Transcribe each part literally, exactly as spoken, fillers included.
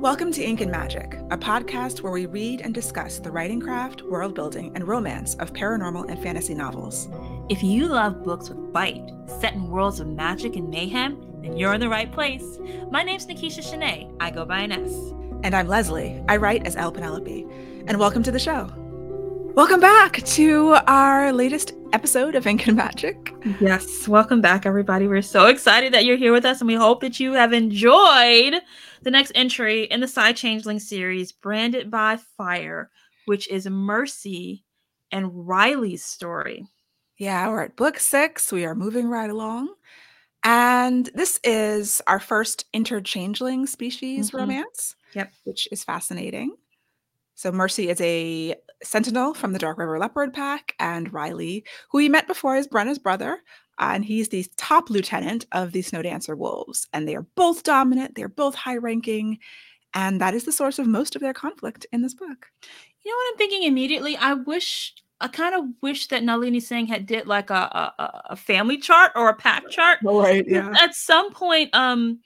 Welcome to Ink and Magic, a podcast where we read and discuss the writing craft, world building, and romance of paranormal and fantasy novels. If you love books with bite, set in worlds of magic and mayhem, then you're in the right place. My name's Nakisha Shanae. I go by Ines. And I'm Leslye. I write as Elle Penelope. And welcome to the show. Welcome back to our latest episode of Ink and Magic. Yes, welcome back, everybody. We're so excited that you're here with us, and we hope that you have enjoyed the next entry in the Psy Changeling series, Branded by Fire, which is Mercy and Riley's story. Yeah, we're at book six. We are moving right along. And this is our first interchangeling species mm-hmm. romance, yep, which is fascinating. So Mercy is a sentinel from the Dark River Leopard pack, and Riley, who we met before, is Brenna's brother, and he's the top lieutenant of the Snow Dancer Wolves. And they are both dominant, they're both high-ranking, and that is the source of most of their conflict in this book. You know what I'm thinking immediately? I wish... I kind of wish that Nalini Singh had did like a, a, a family chart or a pack chart. Right, yeah. At some point, um,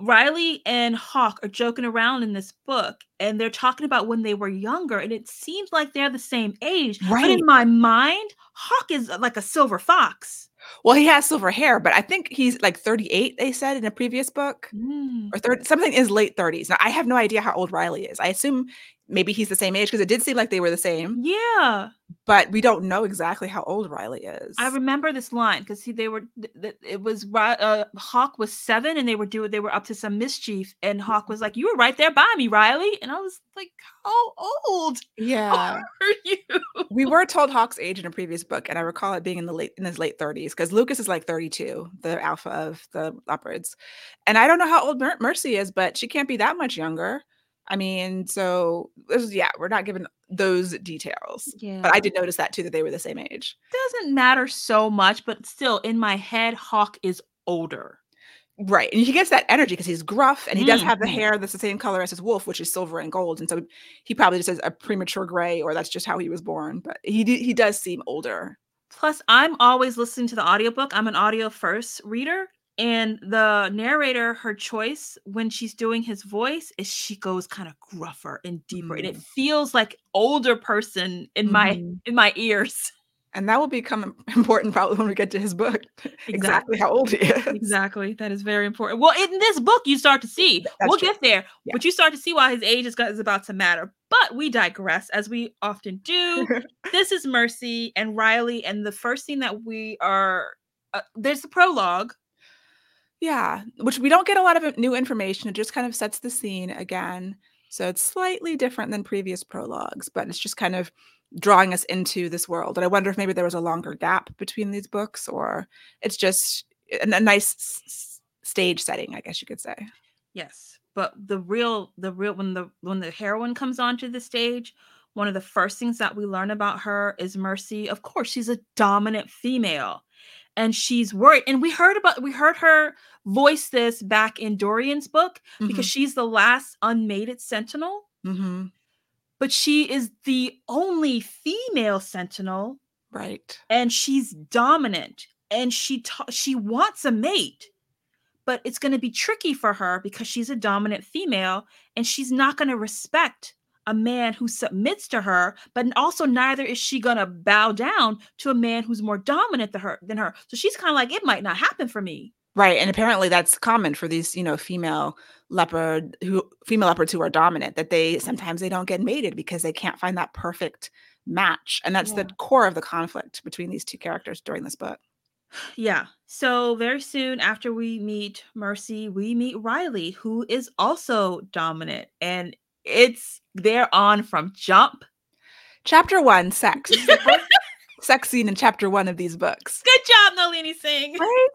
Riley and Hawke are joking around in this book, and they're talking about when they were younger, and it seems like they're the same age. Right. But in my mind, Hawke is like a silver fox. Well, he has silver hair, but I think he's like thirty-eight, they said in a previous book. Mm. Or thirty, something is late thirties. Now, I have no idea how old Riley is. I assume... maybe he's the same age, because it did seem like they were the same. Yeah. But we don't know exactly how old Riley is. I remember this line, because they were, it was, uh, Hawke was seven, and they were doing, they were up to some mischief, and Hawke was like, you were right there by me, Riley. And I was like, how old yeah. are you? We were told Hawke's age in a previous book, and I recall it being in the late, in his late thirties, because Lucas is like thirty-two, the alpha of the leopards. And I don't know how old Mer- Mercy is, but she can't be that much younger. I mean, so, yeah, we're not given those details. Yeah. But I did notice that, too, that they were the same age. Doesn't matter so much, but still, in my head, Hawke is older. Right. And he gets that energy because he's gruff, and he mm. does have the hair that's the same color as his wolf, which is silver and gold. And so he probably just has a premature gray, or that's just how he was born. But he he does seem older. Plus, I'm always listening to the audiobook. I'm an audio first reader. And the narrator, her choice when she's doing his voice is she goes kind of gruffer and deeper. Mm. And it feels like older person in mm. my in my ears. And that will become important probably when we get to his book. Exactly, exactly how old he is. Exactly. That is very important. Well, in this book, you start to see. That's we'll true. Get there. Yeah. But you start to see why his age is, is about to matter. But we digress, as we often do. This is Mercy and Riley. And the first thing that we are... Uh, there's the prologue. Yeah, which we don't get a lot of new information. It just kind of sets the scene again. So it's slightly different than previous prologues, but it's just kind of drawing us into this world. And I wonder if maybe there was a longer gap between these books, or it's just a, a nice s- stage setting, I guess you could say. Yes, but the real, the real when the when the heroine comes onto the stage, one of the first things that we learn about her is Mercy. Of course, she's a dominant female. And she's worried. And we heard about we heard her voice this back in Dorian's book mm-hmm. because she's the last unmated sentinel. Mm-hmm. But she is the only female sentinel. Right. And she's dominant. And she ta- she wants a mate. But it's going to be tricky for her because she's a dominant female. And she's not going to respect a man who submits to her, but also neither is she going to bow down to a man who's more dominant than her, than her. So she's kind of like, it might not happen for me. Right. And apparently that's common for these, you know, female leopard who female leopards who are dominant, that they sometimes they don't get mated because they can't find that perfect match. And that's yeah. the core of the conflict between these two characters during this book. Yeah. So very soon after we meet Mercy, we meet Riley, who is also dominant, and it's they're on from jump. Chapter one, sex. Sex scene in chapter one of these books. Good job, Nalini Singh. Right?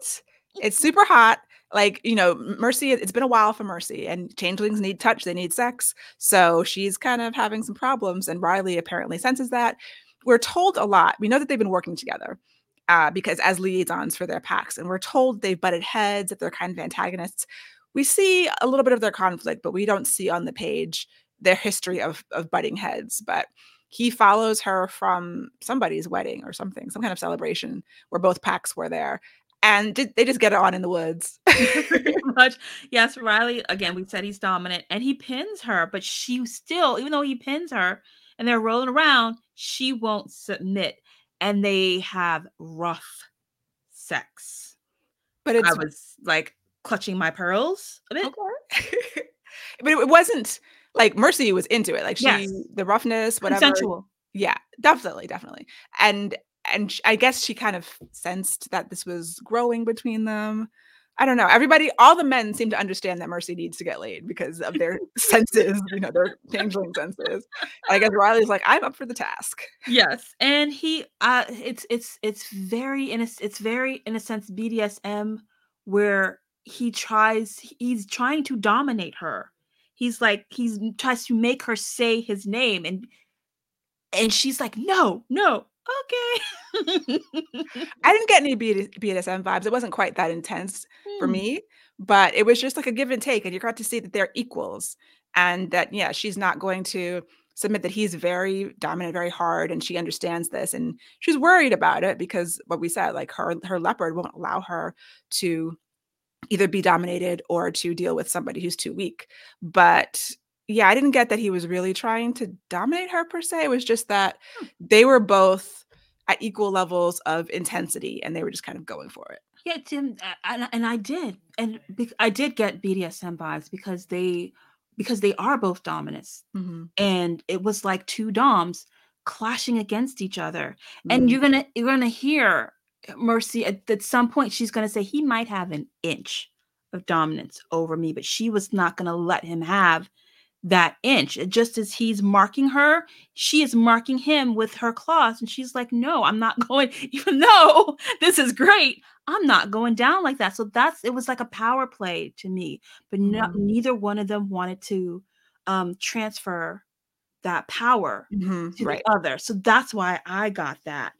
It's super hot. Like, you know, Mercy, it's been a while for Mercy, and changelings need touch. They need sex. So she's kind of having some problems, and Riley apparently senses that. We're told a lot. We know that they've been working together uh, because as liaisons for their packs, and we're told they've butted heads, that they're kind of antagonists. We see a little bit of their conflict, but we don't see on the page their history of of butting heads. But he follows her from somebody's wedding or something, some kind of celebration where both packs were there. and they just get it on in the woods. Pretty much. Yes, Riley, again, we said he's dominant, and he pins her, but she still, even though he pins her and they're rolling around, she won't submit, and they have rough sex. But it's, I was like clutching my pearls a bit. Okay. But it wasn't like Mercy was into it. Like she, yes. The roughness, whatever. Consensual. Yeah, definitely, definitely. And and she, I guess she kind of sensed that this was growing between them. I don't know. Everybody, all the men seem to understand that Mercy needs to get laid because of their senses, you know, their changeling senses. I guess Riley's like, I'm up for the task. Yes, and he, uh, it's it's it's very in a, it's very in a sense B D S M, where he tries, he's trying to dominate her. He's like, he's tries to make her say his name, and and she's like, no, no. Okay. I didn't get any B D S M vibes. It wasn't quite that intense hmm. for me, but it was just like a give and take, and you got to see that they're equals, and that, yeah, she's not going to submit, that he's very dominant, very hard, and she understands this, and she's worried about it because what we said, like her her leopard won't allow her to either be dominated or to deal with somebody who's too weak. But yeah, I didn't get that he was really trying to dominate her per se. It was just that hmm. they were both at equal levels of intensity, and they were just kind of going for it. Yeah, Tim, and, and I did, and I did get B D S M vibes because they, because they are both dominants, mm-hmm. and it was like two doms clashing against each other. Mm-hmm. And you're gonna you're gonna hear Mercy at, at some point. She's gonna say, he might have an inch of dominance over me, but she was not gonna let him have that inch. Just as he's marking her, she is marking him with her claws, and she's like, no, I'm not going, even though this is great, I'm not going down like that. So that's, it was like a power play to me, but no, mm-hmm. neither one of them wanted to um transfer that power mm-hmm, to right. the other. So that's why I got that.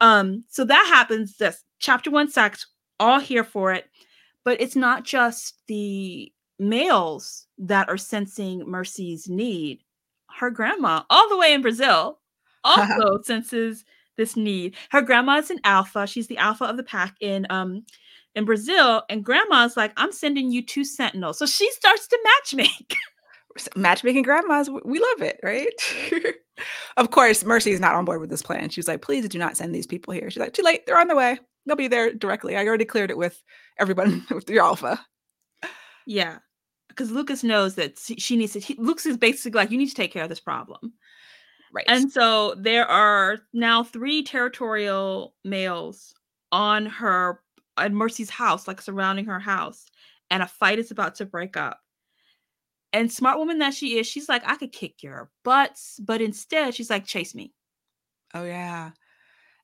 Um so that happens. This chapter one sex, all here for it, but it's not just the males that are sensing Mercy's need. Her grandma, all the way in Brazil, also senses this need. Her grandma is an alpha. She's the alpha of the pack in um in Brazil, and grandma's like, I'm sending you two sentinels. So she starts to matchmake. Matchmaking grandmas, we love it, right? Of course, Mercy is not on board with this plan. She's like, please do not send these people here. She's like, too late, they're on their way. They'll be there directly. I already cleared it with everyone, with your alpha. Yeah. Because Lucas knows that she needs to, he, Lucas is basically like, you need to take care of this problem. Right. And so there are now three territorial males on her, at Mercy's house, like surrounding her house. And a fight is about to break up. And smart woman that she is, she's like, I could kick your butts. But instead, she's like, chase me. Oh, yeah.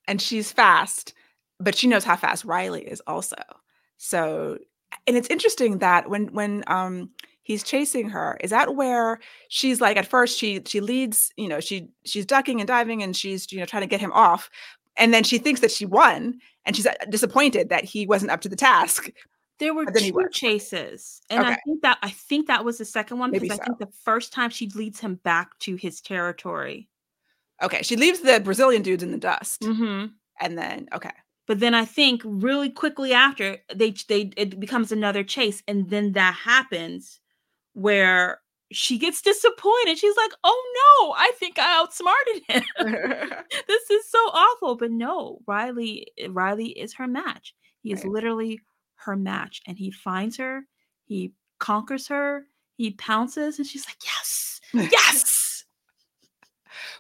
And she's fast, but she knows how fast Riley is also. So... And it's interesting that when when um he's chasing her, is that where she's like, at first she she leads, you know, she she's ducking and diving, and she's, you know, trying to get him off, and then she thinks that she won, and she's disappointed that he wasn't up to the task. There were two chases, and okay. I think that I think that was the second one, because Maybe I so. think the first time she leads him back to his territory. Okay, she leaves the Brazilian dudes in the dust, mm-hmm. and then okay. But then I think really quickly after, they they it becomes another chase. And then that happens where she gets disappointed. She's like, oh no, I think I outsmarted him. This is so awful. But no, Riley, Riley is her match. He is right. literally her match. And he finds her. He conquers her. He pounces. And she's like, yes, yes.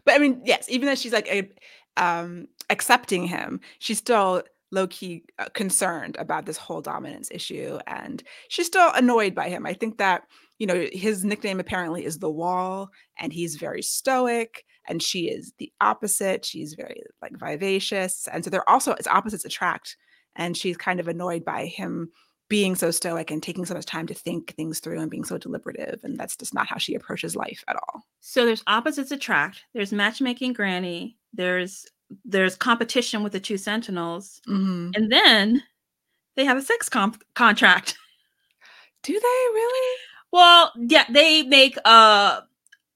But I mean, yes, even though she's like a... um accepting him, she's still low-key uh, concerned about this whole dominance issue, and she's still annoyed by him. I think that, you know, his nickname apparently is the Wall, and he's very stoic, and she is the opposite. She's very like vivacious, and so they're also, it's opposites attract, and she's kind of annoyed by him being so stoic and taking so much time to think things through and being so deliberative, and that's just not how she approaches life at all. So there's opposites attract, there's matchmaking granny, There's there's competition with the two sentinels, mm-hmm. and then they have a sex comp- contract. Do they really? Well, yeah, they make uh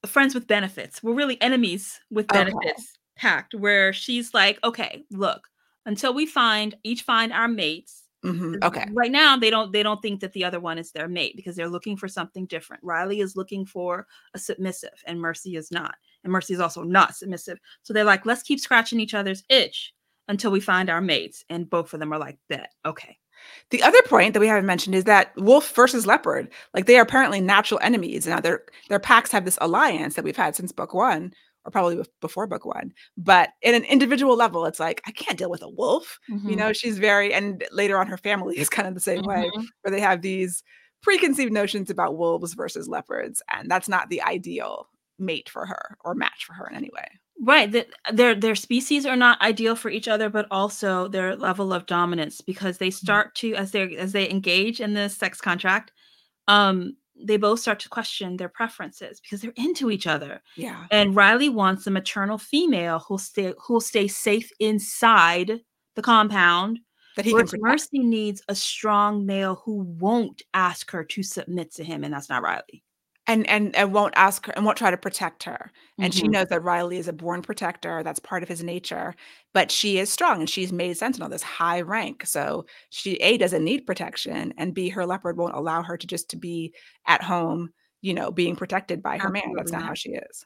friends with benefits. We're really enemies with benefits okay. pact, where she's like, okay, look, until we find each find our mates, Mm-hmm. Okay. Right now, they don't they don't think that the other one is their mate because they're looking for something different. Riley is looking for a submissive, and Mercy is not. And Mercy is also not submissive. So they're like, let's keep scratching each other's itch until we find our mates. And both of them are like, bet. Okay. The other point that we haven't mentioned is that wolf versus leopard, like they are apparently natural enemies. Now their their packs have this alliance that we've had since book one, or probably before book one. But at an individual level, it's like, I can't deal with a wolf. Mm-hmm. You know, she's very, and later on her family is kind of the same mm-hmm. way, where they have these preconceived notions about wolves versus leopards. And that's not the ideal mate for her or match for her in any way. Right. The, their their species are not ideal for each other, but also their level of dominance, because they start to, as they as they engage in this sex contract, um, they both start to question their preferences because they're into each other. Yeah. And Riley wants a maternal female who'll stay who'll stay safe inside the compound. That he Whereas can Mercy needs a strong male who won't ask her to submit to him, and that's not Riley. And, and and won't ask her and won't try to protect her. And mm-hmm. she knows that Riley is a born protector. That's part of his nature. But she is strong and she's made Sentinel this high rank. So she, A, doesn't need protection. And B, her leopard won't allow her to just to be at home, you know, being protected by her Absolutely man. That's not, not how she is.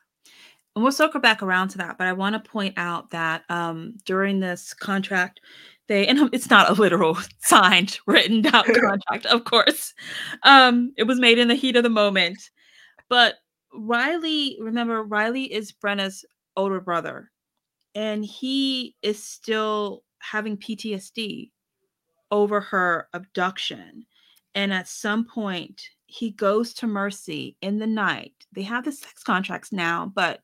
And we'll circle back around to that. But I want to point out that um, during this contract, they, and it's not a literal signed, written out contract, of course. Um, it was made in the heat of the moment. But Riley, remember, Riley is Brenna's older brother, and he is still having P T S D over her abduction. And at some point, he goes to Mercy in the night. They have the sex contracts now, but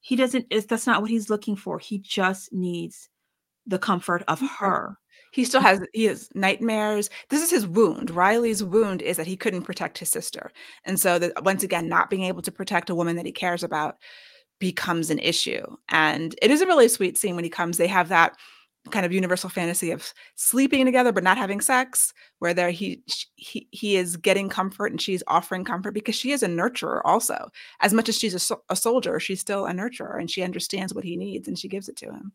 he doesn't, it's, that's not what he's looking for. He just needs the comfort of her. He still has, he has nightmares. This is his wound. Riley's wound is that he couldn't protect his sister. And so that, once again, not being able to protect a woman that he cares about becomes an issue. And it is a really sweet scene when he comes. They have that kind of universal fantasy of sleeping together, but not having sex, where there he, he, he is getting comfort and she's offering comfort because she is a nurturer also. As much as she's a, so- a soldier, she's still a nurturer and she understands what he needs and she gives it to him.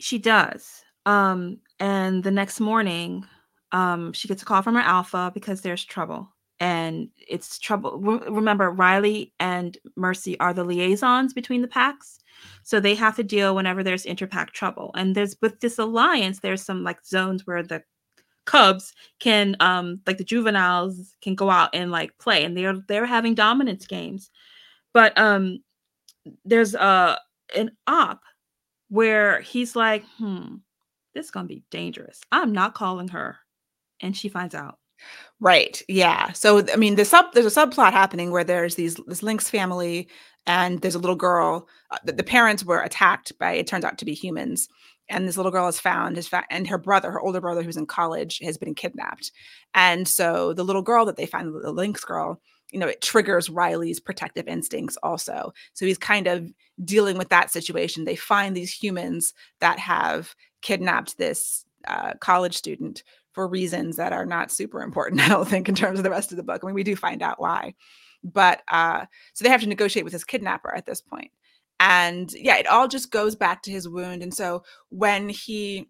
She does. Um, and the next morning, um, she gets a call from her alpha because there's trouble, and it's trouble. Re- remember, Riley and Mercy are the liaisons between the packs. So they have to deal whenever there's interpack trouble. And there's, with this alliance, there's some like zones where the cubs can, um, like the juveniles can go out and like play, and they're, they're having dominance games. But, um, there's, uh, an op where he's like, hmm, this is going to be dangerous. I'm not calling her. And she finds out. Right. Yeah. So, I mean, the sub, there's a subplot happening where there's these this Lynx family and there's a little girl. Uh, the, the parents were attacked by, it turns out to be humans. And this little girl is found, is fa- and her brother, her older brother who's in college, has been kidnapped. And so the little girl that they find, the Lynx girl, you know, it triggers Riley's protective instincts also. So he's kind of dealing with that situation. They find these humans that have kidnapped this uh, college student for reasons that are not super important, I don't think, in terms of the rest of the book. I mean, we do find out why. But uh, so they have to negotiate with his kidnapper at this point. And yeah, it all just goes back to his wound. And so when he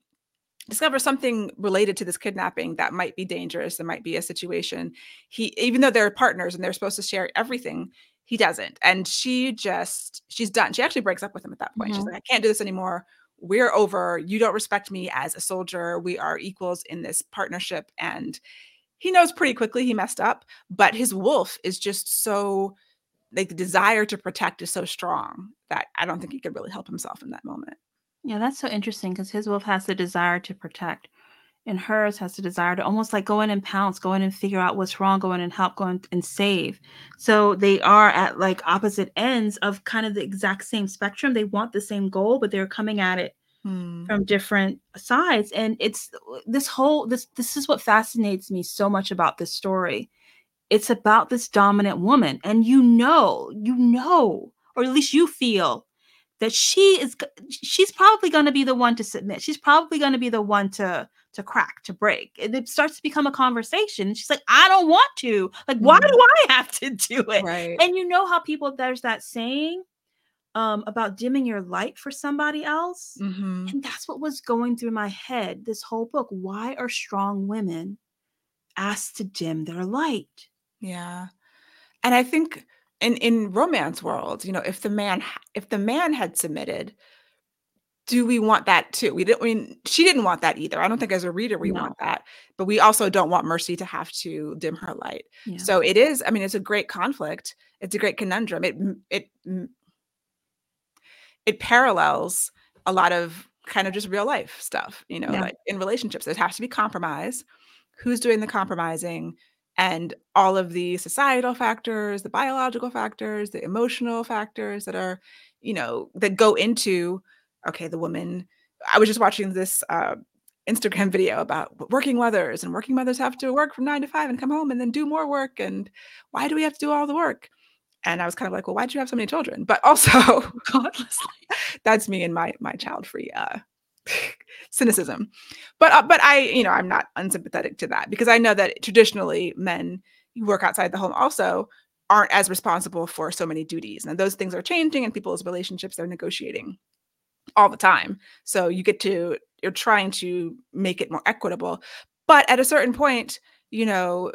discovers something related to this kidnapping that might be dangerous, there might be a situation, he, even though they're partners and they're supposed to share everything, he doesn't. And she just, she's done. She actually breaks up with him at that point. Mm-hmm. She's like, I can't do this anymore. We're over. You don't respect me as a soldier. We are equals in this partnership. And he knows pretty quickly he messed up, but his wolf is just so, like, the desire to protect is so strong that I don't think he could really help himself in that moment. Yeah, that's so interesting, because his wolf has the desire to protect and hers has the desire to almost like go in and pounce, go in and figure out what's wrong, go in and help, go in and save. So they are at like opposite ends of kind of the exact same spectrum. They want the same goal, but they're coming at it hmm. from different sides. And it's this whole, this, this is what fascinates me so much about this story. It's about this dominant woman. And you know, you know, or at least you feel that she is, she's probably going to be the one to submit. She's probably going to be the one to, to crack, to break. And it starts to become a conversation. She's like, I don't want to. Like, why do I have to do it? Right. And you know how people, there's that saying um, about dimming your light for somebody else. Mm-hmm. And that's what was going through my head this whole book. Why are strong women asked to dim their light? Yeah. And I think in, in romance world, you know, if the man, if the man had submitted, do we want that too? We didn't, I mean, she didn't want that either. I don't think as a reader we no. want that, but we also don't want Mercy to have to dim her light. Yeah. So it is, I mean, it's a great conflict. It's a great conundrum. It, it, it parallels a lot of kind of just real life stuff, you know, yeah. like in relationships, there has to be compromise. Who's doing the compromising? And all of the societal factors, the biological factors, the emotional factors that are, you know, that go into, okay, the woman, I was just watching this uh, Instagram video about working mothers, and working mothers have to work from nine to five and come home and then do more work. And why do we have to do all the work? And I was kind of like, well, why do you have so many children? But also, that's me and my my child-free uh, cynicism. But uh, but I, you know, I'm not unsympathetic to that, because I know that traditionally men who work outside the home also aren't as responsible for so many duties. And those things are changing, and people's relationships are negotiating all the time. So you get to, you're trying to make it more equitable. But at a certain point, you know,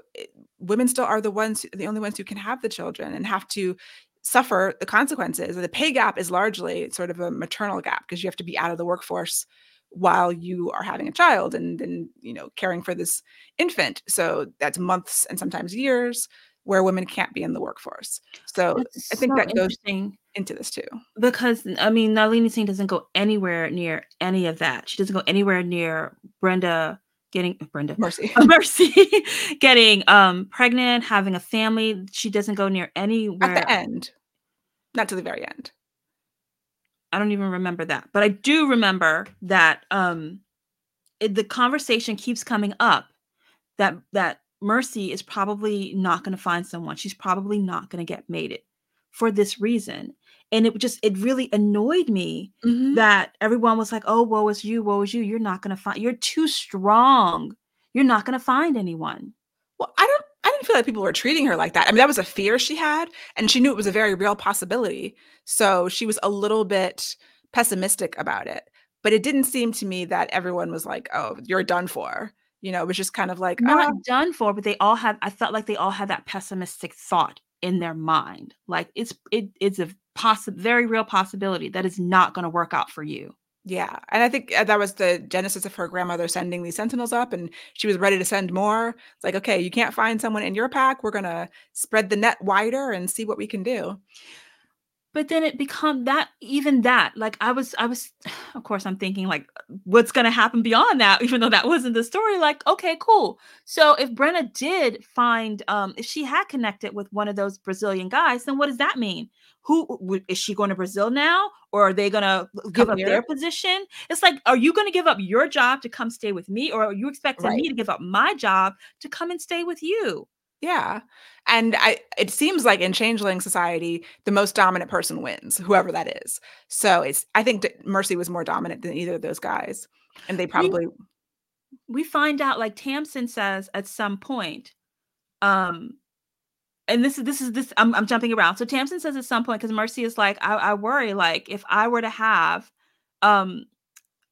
women still are the ones, the only ones who can have the children and have to suffer the consequences. The pay gap is largely sort of a maternal gap, because you have to be out of the workforce while you are having a child and then, you know, caring for this infant. So that's months and sometimes years where women can't be in the workforce. So that's I think so that goes into this too. Because, I mean, Nalini Singh doesn't go anywhere near any of that. She doesn't go anywhere near Brenda getting, Brenda, Mercy, uh, Mercy getting um, pregnant, having a family. She doesn't go near anywhere. At the end. Not to the very end. I don't even remember that. But I do remember that um, it, the conversation keeps coming up that, that, Mercy is probably not going to find someone. She's probably not going to get mated for this reason. And it just, it really annoyed me mm-hmm. that everyone was like, oh, woe is you, woe is you. You're not going to find, you're too strong. You're not going to find anyone. Well, I don't, I didn't feel like people were treating her like that. I mean, that was a fear she had, and she knew it was a very real possibility. So she was a little bit pessimistic about it, but it didn't seem to me that everyone was like, oh, you're done for. You know, it was just kind of like not oh. done for, but they all had, I felt like they all had that pessimistic thought in their mind. Like it's, it, it's a possible, very real possibility that it's not going to work out for you. Yeah. And I think that was the genesis of her grandmother sending these sentinels up, and she was ready to send more. It's like, okay, you can't find someone in your pack. We're going to spread the net wider and see what we can do. But then it become that, even that, like I was, I was, of course, I'm thinking like, what's going to happen beyond that, even though that wasn't the story. Like, okay, cool. So if Brenna did find, um, if she had connected with one of those Brazilian guys, then what does that mean? Who w- is she going to Brazil now? Or are they going to give come up here. Their position? It's like, are you going to give up your job to come stay with me? Or are you expecting right. me to give up my job to come and stay with you? Yeah. And I, it seems like in changeling society, the most dominant person wins, whoever that is. So it's, I think that Mercy was more dominant than either of those guys. And they probably. We, we find out, like Tamsin says at some point, um, and this is, this is this, I'm, I'm jumping around. So Tamsin says at some point, because Mercy is like, I, I worry, like if I were to have um,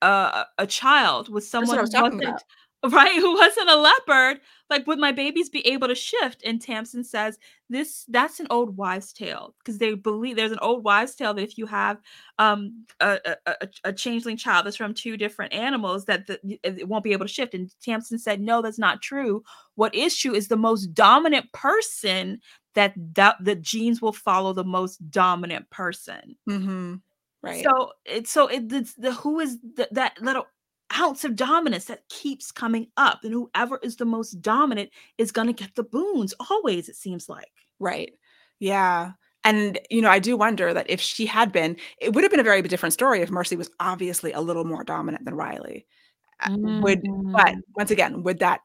a, a child with someone who wasn't about. Right, who wasn't a leopard, like would my babies be able to shift? And Tamsin says this, that's an old wives' tale, because they believe there's an old wives' tale that if you have um a, a, a changeling child that's from two different animals, that the, it won't be able to shift. And Tamsin said, no, that's not true. What is true is the most dominant person, that that the genes will follow the most dominant person. Mm-hmm. Right. So it's so it, it's the who is the, that little ounce of dominance that keeps coming up, and whoever is the most dominant is going to get the boons always, it seems like. Right. Yeah. And, you know, I do wonder that if she had been, it would have been a very different story if Mercy was obviously a little more dominant than Riley. Mm. Would, but once again, would that,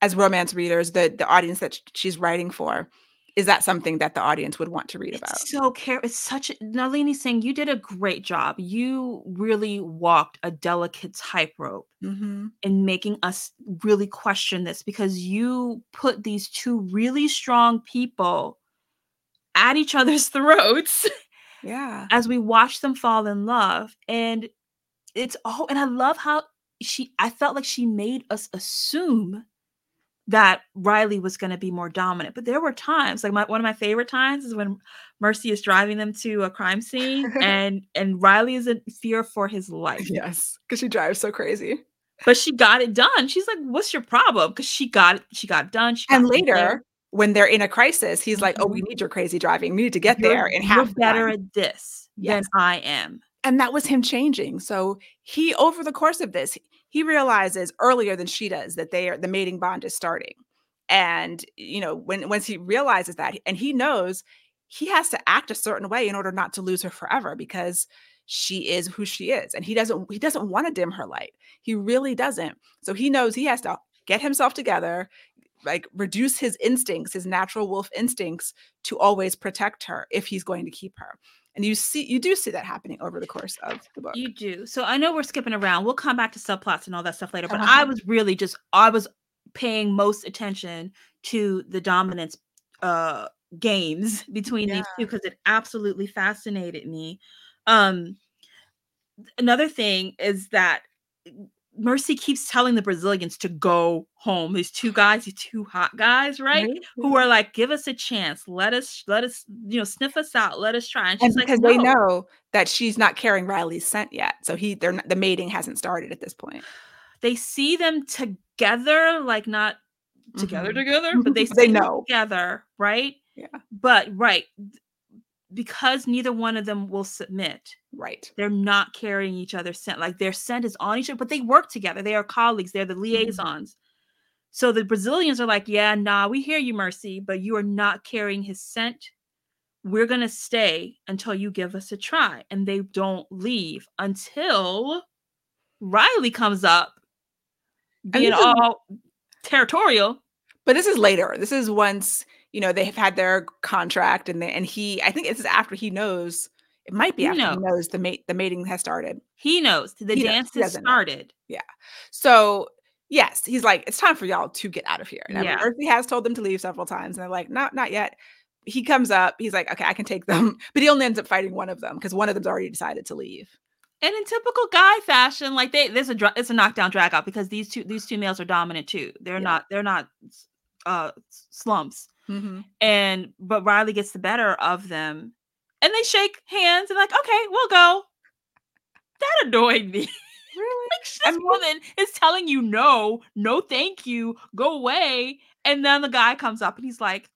as romance readers, the, the audience that she's writing for, is that something that the audience would want to read about? It's so care. It's such a, Nalini Singh, you did a great job. You really walked a delicate tightrope mm-hmm. in making us really question this, because you put these two really strong people at each other's throats Yeah. As we watch them fall in love. And it's oh, and I love how she, I felt like she made us assume that Riley was going to be more dominant. But there were times, like my, one of my favorite times is when Mercy is driving them to a crime scene and and Riley is in fear for his life. Yes, because she drives so crazy. But she got it done. She's like, what's your problem? Because she got it, she got it done. She got and later, there. when they're in a crisis, he's like, oh, we need your crazy driving. We need to get you're, there in half the time. You're better at this yes. than I am. And that was him changing. So he, over the course of this, he realizes earlier than she does that they are, the mating bond is starting. And, you know, when once he realizes that, and he knows he has to act a certain way in order not to lose her forever, because she is who she is. And he doesn't, he doesn't want to dim her light. He really doesn't. So he knows he has to get himself together, like reduce his instincts, his natural wolf instincts, to always protect her if he's going to keep her. And you see, you do see that happening over the course of the book. You do. So I know we're skipping around. We'll come back to subplots and all that stuff later. But uh-huh. I was really just, I was paying most attention to the dominance uh, games between yeah. these two, because it absolutely fascinated me. Um, another thing is that Mercy keeps telling the Brazilians to go home. These two guys, these two hot guys, right? Mm-hmm. Who are like, give us a chance. Let us, let us, you know, sniff us out. Let us try. And she's and because like, no. they know that she's not carrying Riley's scent yet. So he, they're not, the mating hasn't started at this point. They see them together, like not together, mm-hmm. together, but they see they know. them together, right? Yeah. But right. because neither one of them will submit. Right. They're not carrying each other's scent. Like their scent is on each other, but they work together. They are colleagues. They're the liaisons. Mm-hmm. So the Brazilians are like, yeah, nah, we hear you, Mercy, but you are not carrying his scent. We're going to stay until you give us a try. And they don't leave until Riley comes up being all is- territorial. But this is later. This is once... You know, they have had their contract, and they, and he, I think this is after he knows, it might be he after knows. he knows the mate, the mating has started. He knows the he dance knows. has started. Know. Yeah. So yes, he's like, it's time for y'all to get out of here. And yeah. I mean, Mercy has told them to leave several times, and they're like, no, not yet. He comes up. He's like, okay, I can take them. But he only ends up fighting one of them because one of them's already decided to leave. And in typical guy fashion, like they, there's a, dr- it's a knockdown drag out because these two, these two males are dominant too. They're yeah. not, they're not uh, slumps. Mm-hmm. And but Riley gets the better of them, and they shake hands and like, okay, we'll go. That annoyed me. Really? Like, this I mean, woman is telling you no, no, thank you, go away. And then the guy comes up and he's like,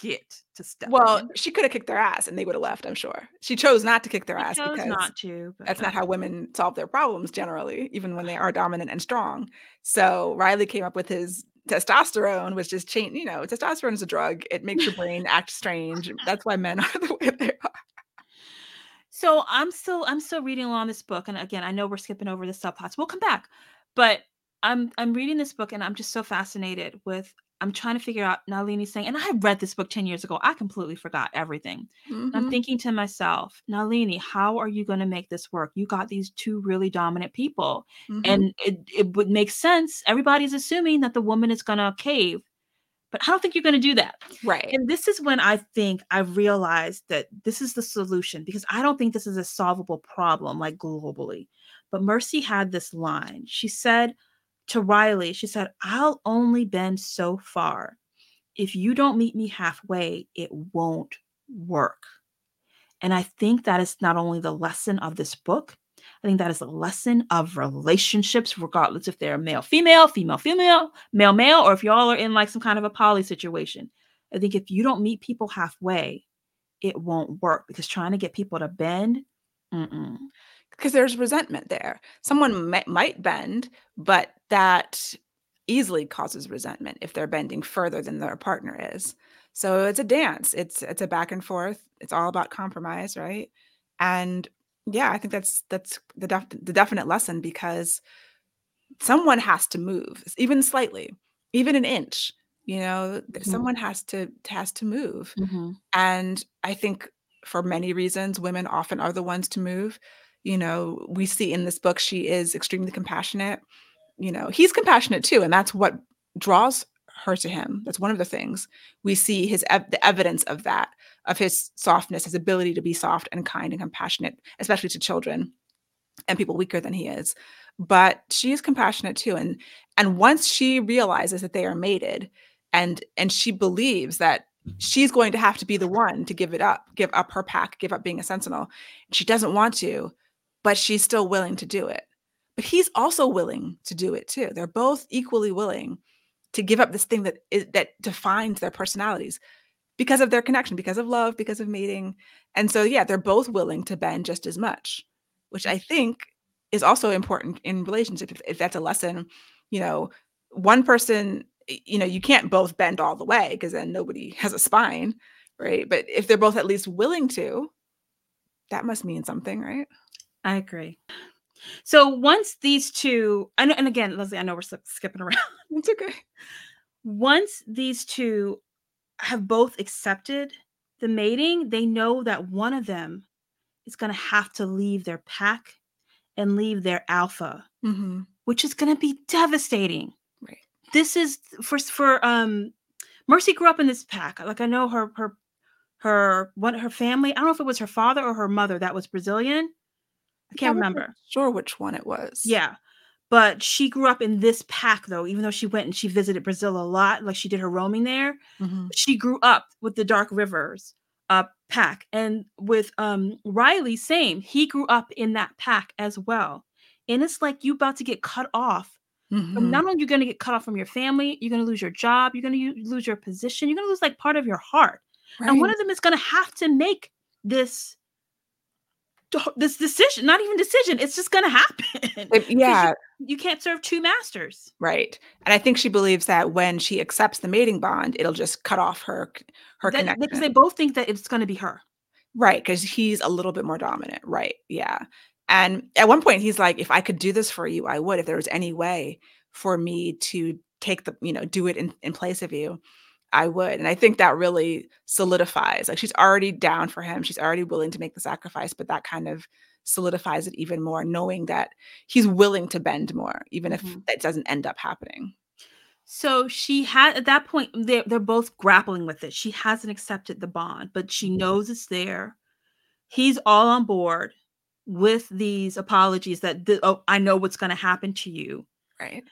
get to step. Well, in. She could have kicked their ass and they would have left. I'm sure she chose not to kick their she ass chose because not to, but that's not how women solve their problems generally, even when they are dominant and strong. So Riley came up with his. Testosterone was just change, you know, testosterone is a drug. It makes your brain act strange. That's why men are the way they are. So I'm still, I'm still reading along this book. And again, I know we're skipping over the subplots. We'll come back, but I'm, I'm reading this book and I'm just so fascinated with, I'm trying to figure out Nalini Singh. And I read this book ten years ago. I completely forgot everything. Mm-hmm. And I'm thinking to myself, Nalini, how are you going to make this work? You got these two really dominant people. Mm-hmm. And it, it would make sense. Everybody's assuming that the woman is going to cave. But I don't think you're going to do that. Right. And this is when I think I realized that this is the solution. Because I don't think this is a solvable problem, like globally. But Mercy had this line. She said... To Riley, she said, I'll only bend so far. If you don't meet me halfway, it won't work. And I think that is not only the lesson of this book, I think that is the lesson of relationships, regardless if they're male, female, female, female, male, male, or if y'all are in like some kind of a poly situation. I think if you don't meet people halfway, it won't work, because trying to get people to bend, mm-mm. Because there's resentment there. Someone m- might bend, but that easily causes resentment if they're bending further than their partner is. So it's a dance. It's it's a back and forth. It's all about compromise, right? And yeah, I think that's that's the def- the definite lesson, because someone has to move, even slightly, even an inch. You know, mm-hmm. someone has to has to move. Mm-hmm. And I think for many reasons, women often are the ones to move. You know, we see in this book, she is extremely compassionate. You know, he's compassionate too. And that's what draws her to him. That's one of the things we see, his ev- the evidence of that, of his softness, his ability to be soft and kind and compassionate, especially to children and people weaker than he is. But she is compassionate too, and and once she realizes that they are mated, and and she believes that she's going to have to be the one to give it up, give up her pack, give up being a sentinel. She doesn't want to, but she's still willing to do it. But he's also willing to do it too. They're both equally willing to give up this thing that is, that defines their personalities because of their connection, because of love, because of mating. And so, yeah, they're both willing to bend just as much, which I think is also important in relationships. If, if that's a lesson, you know, one person, you know, you can't both bend all the way because then nobody has a spine, right? But if they're both at least willing to, that must mean something, right? I agree. So once these two, and, and again, Leslye, I know we're skipping around. It's okay. Once these two have both accepted the mating, they know that one of them is going to have to leave their pack and leave their alpha, mm-hmm. which is going to be devastating. Right. This is for for um, Mercy grew up in this pack. Like I know her her her what her family. I don't know if it was her father or her mother that was Brazilian. I can't I'm remember. Not sure which one it was. Yeah. But she grew up in this pack though, even though she went and she visited Brazil a lot, like she did her roaming there. Mm-hmm. She grew up with the Dark Rivers uh, pack. And with um, Riley, same. He grew up in that pack as well. And it's like you about to get cut off. Mm-hmm. Not only are you going to get cut off from your family, you're going to lose your job, you're going to u- lose your position, you're going to lose like part of your heart. Right. And one of them is going to have to make this This decision, not even decision, it's just going to happen. Yeah. You, you can't serve two masters. Right. And I think she believes that when she accepts the mating bond, it'll just cut off her, her that, connection. Because they both think that it's going to be her. Right. Because he's a little bit more dominant. Right. Yeah. And at one point he's like, if I could do this for you, I would, if there was any way for me to take the, you know, do it in, in place of you. I would. And I think that really solidifies, like she's already down for him. She's already willing to make the sacrifice, but that kind of solidifies it even more, knowing that he's willing to bend more, even mm-hmm. if it doesn't end up happening. So she had, at that point, they're, they're both grappling with it. She hasn't accepted the bond, but she knows it's there. He's all on board with these apologies that, th- oh, I know what's going to happen to you. Right.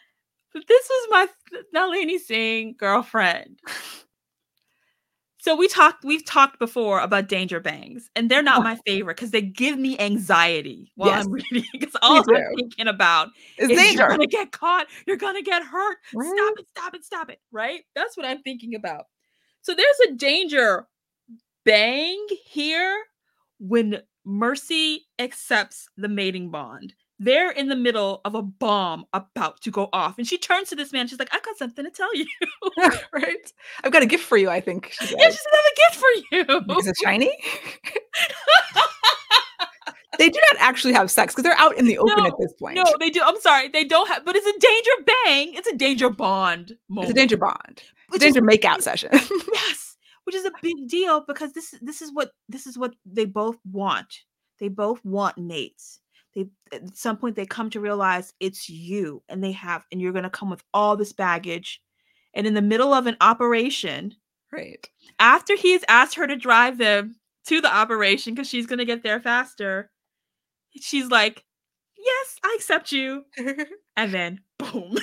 This was my Nalini Singh girlfriend. So we talked, we've talked before about danger bangs, and they're not my favorite because they give me anxiety while yes. I'm reading. Because all I'm thinking about it's is danger. You're gonna get caught, you're gonna get hurt. Right? Stop it! Stop it! Stop it! Right? That's what I'm thinking about. So there's a danger bang here when Mercy accepts the mating bond. They're in the middle of a bomb about to go off. And she turns to this man. She's like, I've got something to tell you. Right? I've got a gift for you, I think. She yeah, she said, I have a gift for you. Is it shiny? They do not actually have sex because they're out in the open no, at this point. No, they do. I'm sorry. They don't have, but it's a danger bang. It's a danger bond moment. It's a danger bond. It's a danger is, makeout session. Yes. Which is a big deal because this, this is what this is what they both want. They both want mates. They, at some point they come to realize it's you and they have, and you're going to come with all this baggage. And in the middle of an operation, right after he has asked her to drive them to the operation, cause she's going to get there faster. She's like, yes, I accept you. And then boom.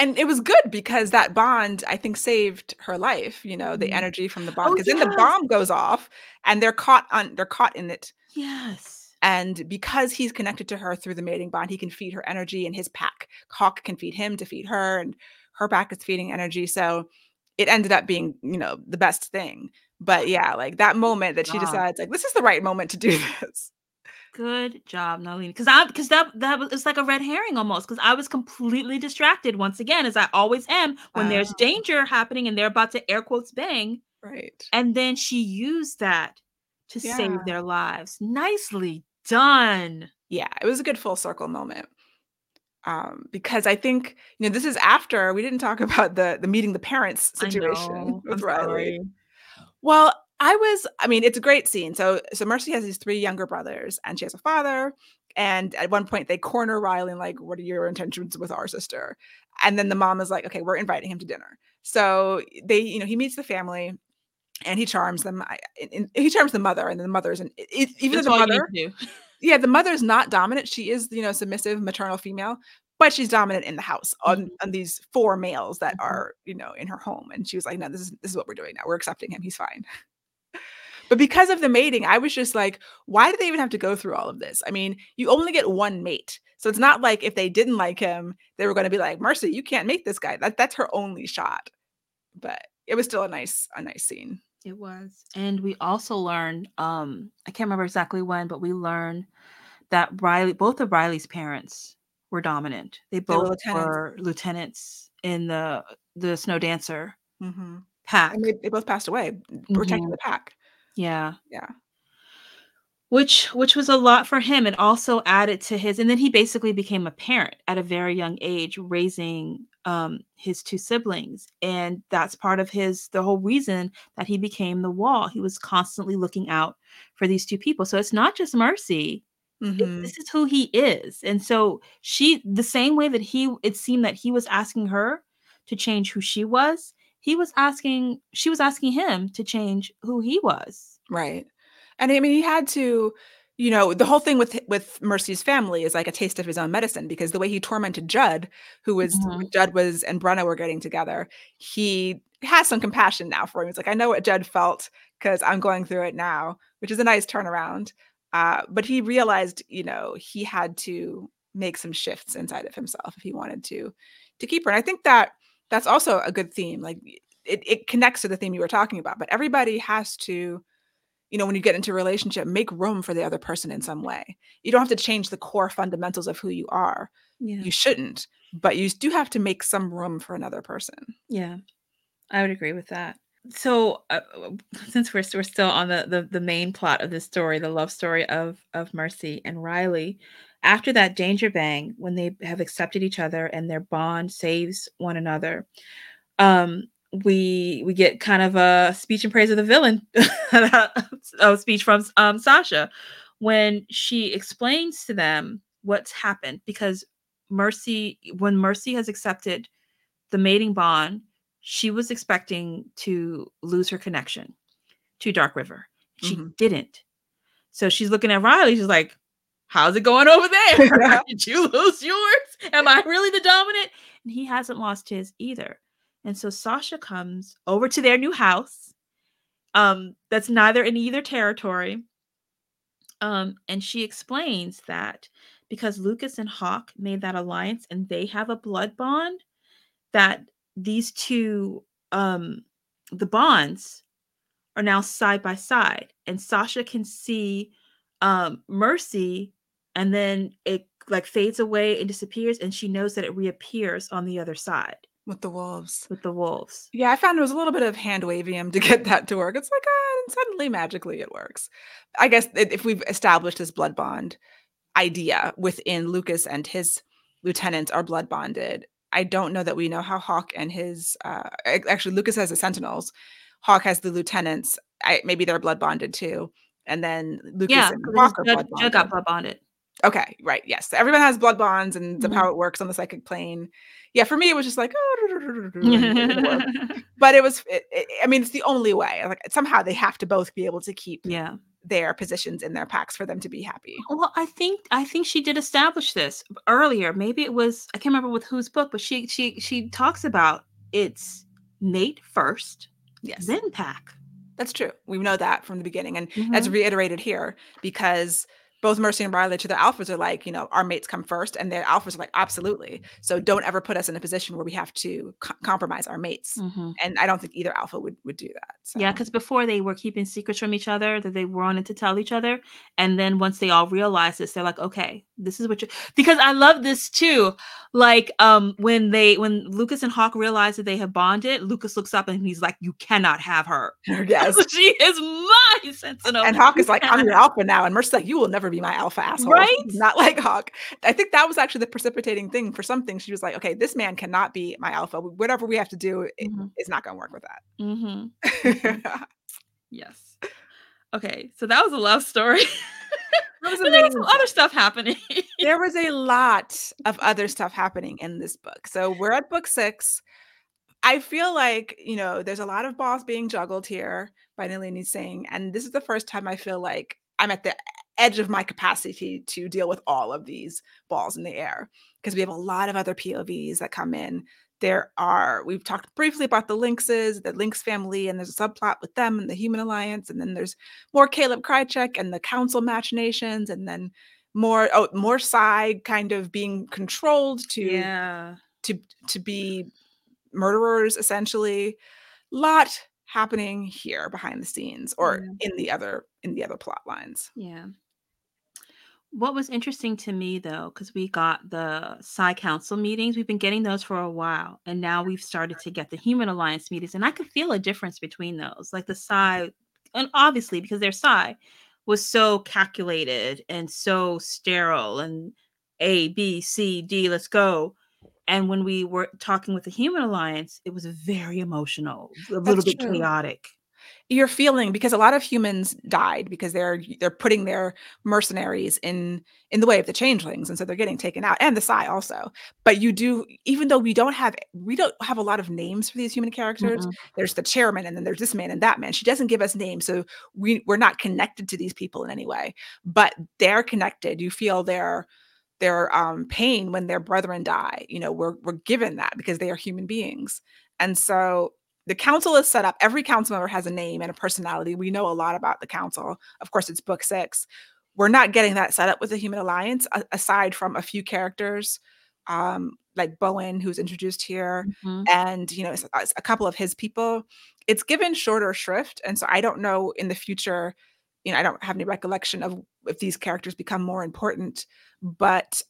And it was good because that bond, I think, saved her life, you know, the energy from the bomb. Oh, cause yes. Then the bomb goes off and they're caught on, they're caught in it. Yes. And because he's connected to her through the mating bond, he can feed her energy and his pack. Hawke can feed him to feed her, and her pack is feeding energy. So it ended up being, you know, the best thing. But yeah, like that moment that she decides, like, this is the right moment to do this. Good job, Nalini. Because I, because that that was, it's like a red herring almost. Because I was completely distracted once again, as I always am when uh, there's danger happening and they're about to air quotes bang. Right. And then she used that to yeah. save their lives. Nicely done. Yeah, it was a good full circle moment. Um, because I think, you know, this is after we didn't talk about the the meeting the parents situation with I'm Riley. Sorry. Well, I was, I mean, it's a great scene. So so Mercy has these three younger brothers and she has a father. And at one point they corner Riley and like, what are your intentions with our sister? And then the mom is like, okay, we're inviting him to dinner. So they, you know, he meets the family and he charms them. I, and he charms the mother, and the mother's and even That's though the mother, yeah, the mother's not dominant. She is, you know, submissive maternal female, but she's dominant in the house on, mm-hmm. on these four males that are, you know, in her home. And she was like, no, this is this is what we're doing now. We're accepting him. He's fine. But because of the mating, I was just like, why did they even have to go through all of this? I mean, you only get one mate. So it's not like if they didn't like him, they were going to be like, Mercy, you can't make this guy. That, that's her only shot. But it was still a nice, a nice scene. It was. And we also learned, um, I can't remember exactly when, but we learned that Riley, both of Riley's parents were dominant. They both they were, lieutenants. were lieutenants in the, the Snow Dancer mm-hmm. pack. And they, they both passed away protecting mm-hmm. the pack. Yeah. Yeah. Which which was a lot for him, and also added to his, and then he basically became a parent at a very young age, raising um, his two siblings. And that's part of his, the whole reason that he became the Wall. He was constantly looking out for these two people. So it's not just Mercy. Mm-hmm. It, this is who he is. And so she, the same way that he, it seemed that he was asking her to change who she was, He was asking, she was asking him to change who he was. Right. And I mean, he had to, you know, the whole thing with with Mercy's family is like a taste of his own medicine, because the way he tormented Judd, who was, mm-hmm. Judd was, and Brenna were getting together. He has some compassion now for him. He's like, I know what Judd felt because I'm going through it now, which is a nice turnaround. Uh, but he realized, you know, he had to make some shifts inside of himself if he wanted to, to keep her. And I think that, that's also a good theme. Like it, it connects to the theme you were talking about, but everybody has to, you know, when you get into a relationship, make room for the other person in some way. You don't have to change the core fundamentals of who you are. Yeah. You shouldn't, but you do have to make some room for another person. Yeah, I would agree with that. So uh, since we're, we're still on the, the, the main plot of this story, the love story of, of Mercy and Riley, after that danger bang, when they have accepted each other and their bond saves one another, um, we we get kind of a speech in praise of the villain, a speech from um, Sascha, when she explains to them what's happened. Because Mercy, when Mercy has accepted the mating bond, she was expecting to lose her connection to Dark River. She mm-hmm. didn't. So she's looking at Riley. She's like, how's it going over there? Yeah. Did you lose yours? Am I really the dominant? And he hasn't lost his either. And so Sascha comes over to their new house. Um, that's neither in either territory. Um, and she explains that because Lucas and Hawke made that alliance and they have a blood bond, that these two, um, the bonds are now side by side. And Sascha can see um, Mercy, and then it like fades away and disappears, and she knows that it reappears on the other side with the wolves. With the wolves. Yeah, I found it was a little bit of hand wavium to get that to work. It's like, ah, and suddenly magically it works. I guess if we've established this blood bond idea within Lucas and his lieutenants are blood bonded, I don't know that we know how Hawke and his uh, actually Lucas has the Sentinels, Hawke has the lieutenants. I, maybe they're blood bonded too. And then Lucas yeah, and Hawke blood bonded. got blood bonded. Okay, right. Yes. So everyone has blood bonds and mm-hmm. how it works on the psychic plane. Yeah, for me, it was just like, oh, but it was, it, it, I mean, it's the only way. Like somehow they have to both be able to keep yeah. their positions in their packs for them to be happy. Well, I think, I think she did establish this earlier. Maybe it was, I can't remember with whose book, but she, she, she talks about it's mate first, yes. then pack. That's true. We know that from the beginning. And mm-hmm. that's reiterated here because both Mercy and Riley to their alphas are like, you know, our mates come first, and their alphas are like, absolutely. So don't ever put us in a position where we have to co- compromise our mates. Mm-hmm. And I don't think either alpha would, would do that. So. Yeah. Cause before they were keeping secrets from each other that they wanted to tell each other. And then once they all realize this, they're like, okay, this is what you, because I love this too. Like um, when they, when Lucas and Hawke realize that they have bonded, Lucas looks up and he's like, you cannot have her. Yes. She is my sentinel. And Hawke is like, I'm your alpha now. And Mercy's like, you will never be my alpha asshole, right? Not like Hawke. I think that was actually the precipitating thing for something. She was like, okay, this man cannot be my alpha. Whatever we have to do mm-hmm. it, it's not going to work with that. Mm-hmm. Yes. Okay, so that was a love story. Was there was some other stuff happening. There was a lot of other stuff happening in this book. So we're at book six. I feel like, you know, there's a lot of balls being juggled here by Nalini Singh. And this is the first time I feel like I'm at the edge of my capacity to deal with all of these balls in the air, because we have a lot of other P O Vs that come in. There are, we've talked briefly about the Lynxes, the Lynx family, and there's a subplot with them and the Human Alliance. And then there's more Caleb Krychek and the council machinations, and then more, oh, more Psy kind of being controlled to, yeah. to, to be murderers, essentially. Lot happening here behind the scenes, or mm. in the other, in the other plot lines. Yeah. What was interesting to me, though, because we got the Psy Council meetings, we've been getting those for a while, and now we've started to get the Human Alliance meetings, and I could feel a difference between those. Like the Psy, and obviously because their Psy was so calculated and so sterile, and A, B, C, D, let's go. And when we were talking with the Human Alliance, it was very emotional, a That's little bit true. chaotic. You're feeling, because a lot of humans died because they're they're putting their mercenaries in in the way of the changelings, and so they're getting taken out, and the Psy also. But you do, even though we don't have we don't have a lot of names for these human characters. Mm-hmm. There's the chairman, and then there's this man and that man. She doesn't give us names, so we we're not connected to these people in any way. But they're connected. You feel their their um, pain when their brethren die. You know, we're we're given that because they are human beings, and so. The council is set up. Every council member has a name and a personality. We know a lot about the council. Of course, it's book six. We're not getting that set up with the Human Alliance, a- aside from a few characters, um, like Bowen, who's introduced here, mm-hmm. and you know a, a couple of his people. It's given shorter shrift, and so I don't know in the future. You know, I don't have any recollection of if these characters become more important. But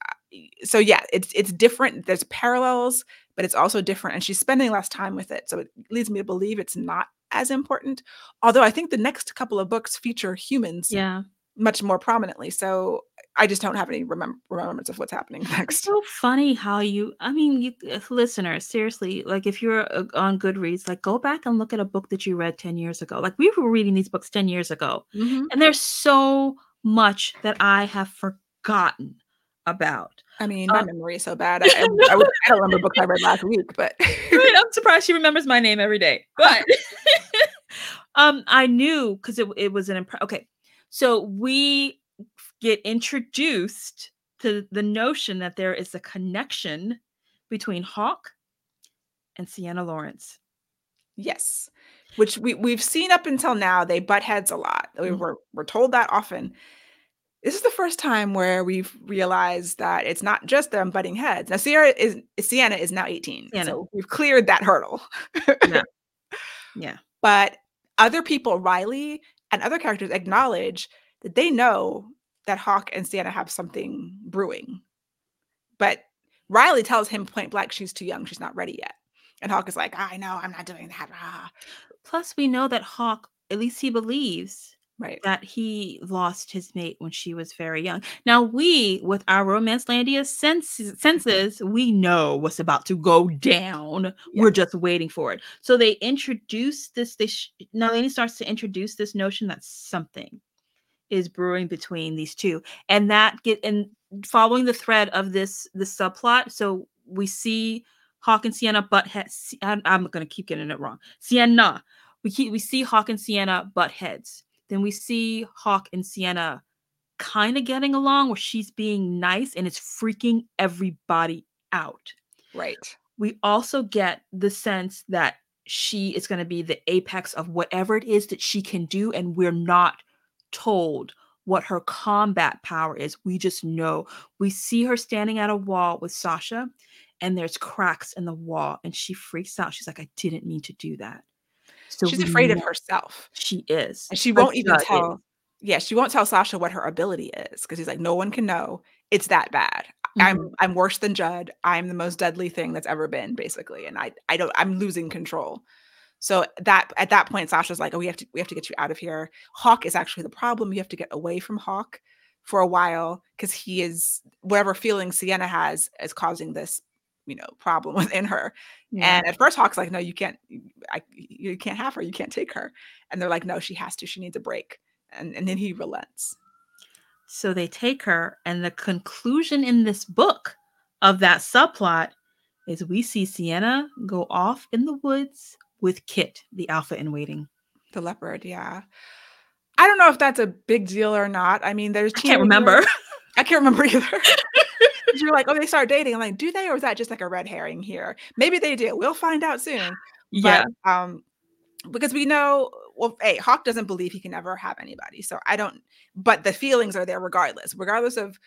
so yeah, it's it's different. There's parallels. But it's also different, and she's spending less time with it. So it leads me to believe it's not as important. Although I think the next couple of books feature humans yeah. much more prominently. So I just don't have any remem- remembrance of what's happening next. It's so funny how you, I mean, you, listeners, seriously, like if you're uh, on Goodreads, like go back and look at a book that you read ten years ago. Like we were reading these books ten years ago. Mm-hmm. And there's so much that I have forgotten about. I mean, my um, memory is so bad. I, I, I, would, I don't remember books I read last week, but right, I'm surprised she remembers my name every day. But um, I knew because it it was an impression. Okay, so we get introduced to the notion that there is a connection between Hawke and Sienna Lawrence. Yes, which we we've seen up until now. They butt heads a lot. Mm-hmm. We were we're told that often. This is the first time where we've realized that it's not just them butting heads. Now, Sierra is Sienna is now eighteen, Sienna. So we've cleared that hurdle. yeah. yeah. But other people, Riley and other characters, acknowledge that they know that Hawke and Sienna have something brewing. But Riley tells him point blank, she's too young, she's not ready yet. And Hawke is like, oh, I know, I'm not doing that. Ah. Plus, we know that Hawke, at least he believes. Right. That he lost his mate when she was very young. Now we, with our Romancelandia senses, senses we know what's about to go down. Yes. We're just waiting for it. So they introduce this. They sh- Nalini starts to introduce this notion that something is brewing between these two, and that get and following the thread of this the subplot. So we see Hawke and Sienna butt heads. I'm gonna keep getting it wrong. Sienna. We keep, we see Hawke and Sienna butt heads. Then we see Hawke and Sienna kind of getting along, where she's being nice and it's freaking everybody out. Right. We also get the sense that she is going to be the apex of whatever it is that she can do. And we're not told what her combat power is. We just know. We see her standing at a wall with Sascha, and there's cracks in the wall, and she freaks out. She's like, I didn't mean to do that. So she's afraid of herself. She is. And she won't That's even tell. It. Yeah, she won't tell Sascha what her ability is, because he's like, no one can know. It's that bad. Mm-hmm. I'm I'm worse than Judd. I'm the most deadly thing that's ever been, basically. And I I don't I'm losing control. So that at that point, Sasha's like, oh, we have to we have to get you out of here. Hawke is actually the problem. You have to get away from Hawke for a while, because he is whatever feeling Sienna has is causing this. You know, problem within her. Yeah. And at first Hawke's like, no, you can't, I, you can't have her. You can't take her. And they're like, no, she has to, she needs a break. And, and then he relents. So they take her. And the conclusion in this book of that subplot is we see Sienna go off in the woods with Kit, the alpha in waiting. The leopard, yeah. I don't know if that's a big deal or not. I mean, there's... I can't remember. I can't remember either. You're like, oh, they start dating. I'm like, do they? Or is that just like a red herring here? Maybe they do. We'll find out soon. Yeah. But, um, because we know... Well, hey, Hawke doesn't believe he can ever have anybody. So I don't, but the feelings are there regardless, regardless of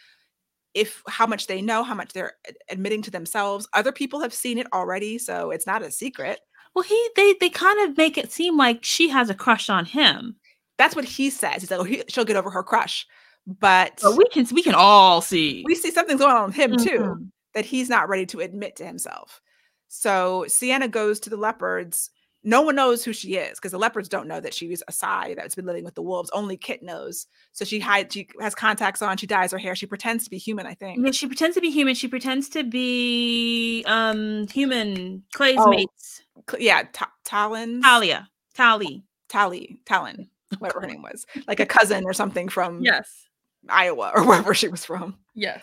if how much they know, how much they're admitting to themselves. Other people have seen it already. So it's not a secret. Well, he, they, they kind of make it seem like she has a crush on him. That's what he says. He's like, oh, he, she'll get over her crush. But, but we can, we can all see, we see something going on with him mm-hmm. too, that he's not ready to admit to himself. So Sienna goes to the leopards. No one knows who she is because the leopards don't know that she was a Psy that's been living with the wolves. Only Kit knows. So she hides, she has contacts on, she dyes her hair. She pretends to be human, I think. Yeah, she pretends to be human. She pretends to be um, human Clay's oh, mates. Cl- yeah, Ta- Talin. Talia. Tali. Tali. Talin, whatever her name was. Like a cousin or something from yes. Iowa or wherever she was from. Yes.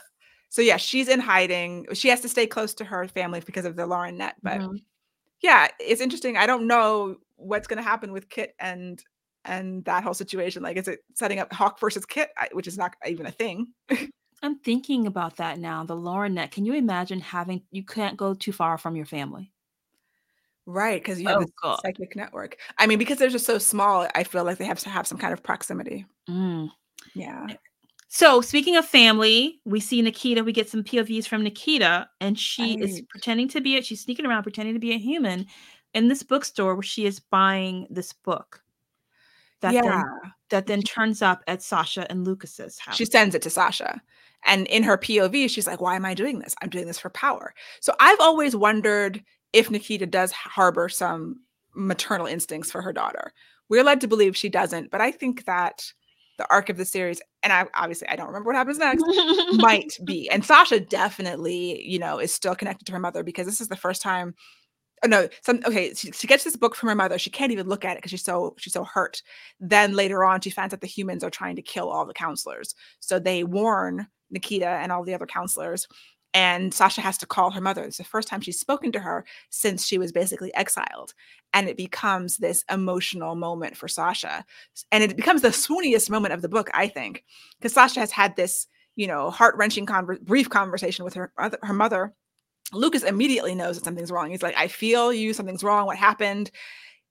So yeah, she's in hiding. She has to stay close to her family because of the Larinette, but... Mm-hmm. Yeah, it's interesting. I don't know what's going to happen with Kit and and that whole situation. Like, is it setting up Hawke versus Kit, which is not even a thing? I'm thinking about that now. The Larinette. Can you imagine having? You can't go too far from your family, right? Because you have a oh, psychic network. I mean, because they're just so small, I feel like they have to have some kind of proximity. Mm. Yeah. So speaking of family, we see Nikita, we get some P O Vs from Nikita, and she right. is pretending to be it. She's sneaking around pretending to be a human in this bookstore where she is buying this book that, yeah. then, that then turns up at Sascha and Lucas's house. She sends it to Sascha. And in her P O V, she's like, why am I doing this? I'm doing this for power. So I've always wondered if Nikita does harbor some maternal instincts for her daughter. We're led to believe she doesn't, but I think that the arc of the series, and I obviously I don't remember what happens next, might be. And Sascha definitely, you know, is still connected to her mother because this is the first time. Oh no, some okay. She, she gets this book from her mother. She can't even look at it because she's so she's so hurt. Then later on, she finds out the humans are trying to kill all the counselors. So they warn Nikita and all the other counselors. And Sascha has to call her mother. It's the first time she's spoken to her since she was basically exiled. And it becomes this emotional moment for Sascha. And it becomes the swooniest moment of the book, I think, because Sascha has had this, you know, heart-wrenching conver- brief conversation with her, her mother. Lucas immediately knows that something's wrong. He's like, I feel you. Something's wrong. What happened?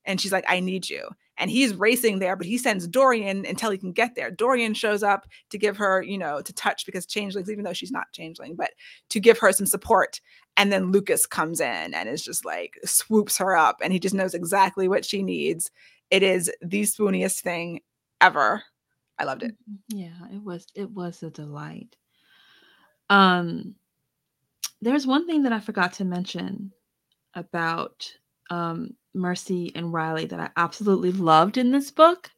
And she's like, I need you. And he's racing there, but he sends Dorian until he can get there. Dorian shows up to give her, you know, to touch because changelings, even though she's not changeling, but to give her some support. And then Lucas comes in and is just like swoops her up and he just knows exactly what she needs. It is the swooniest thing ever. I loved it. Yeah, it was, it was a delight. Um, there's one thing that I forgot to mention about, um, Mercy and Riley that I absolutely loved in this book.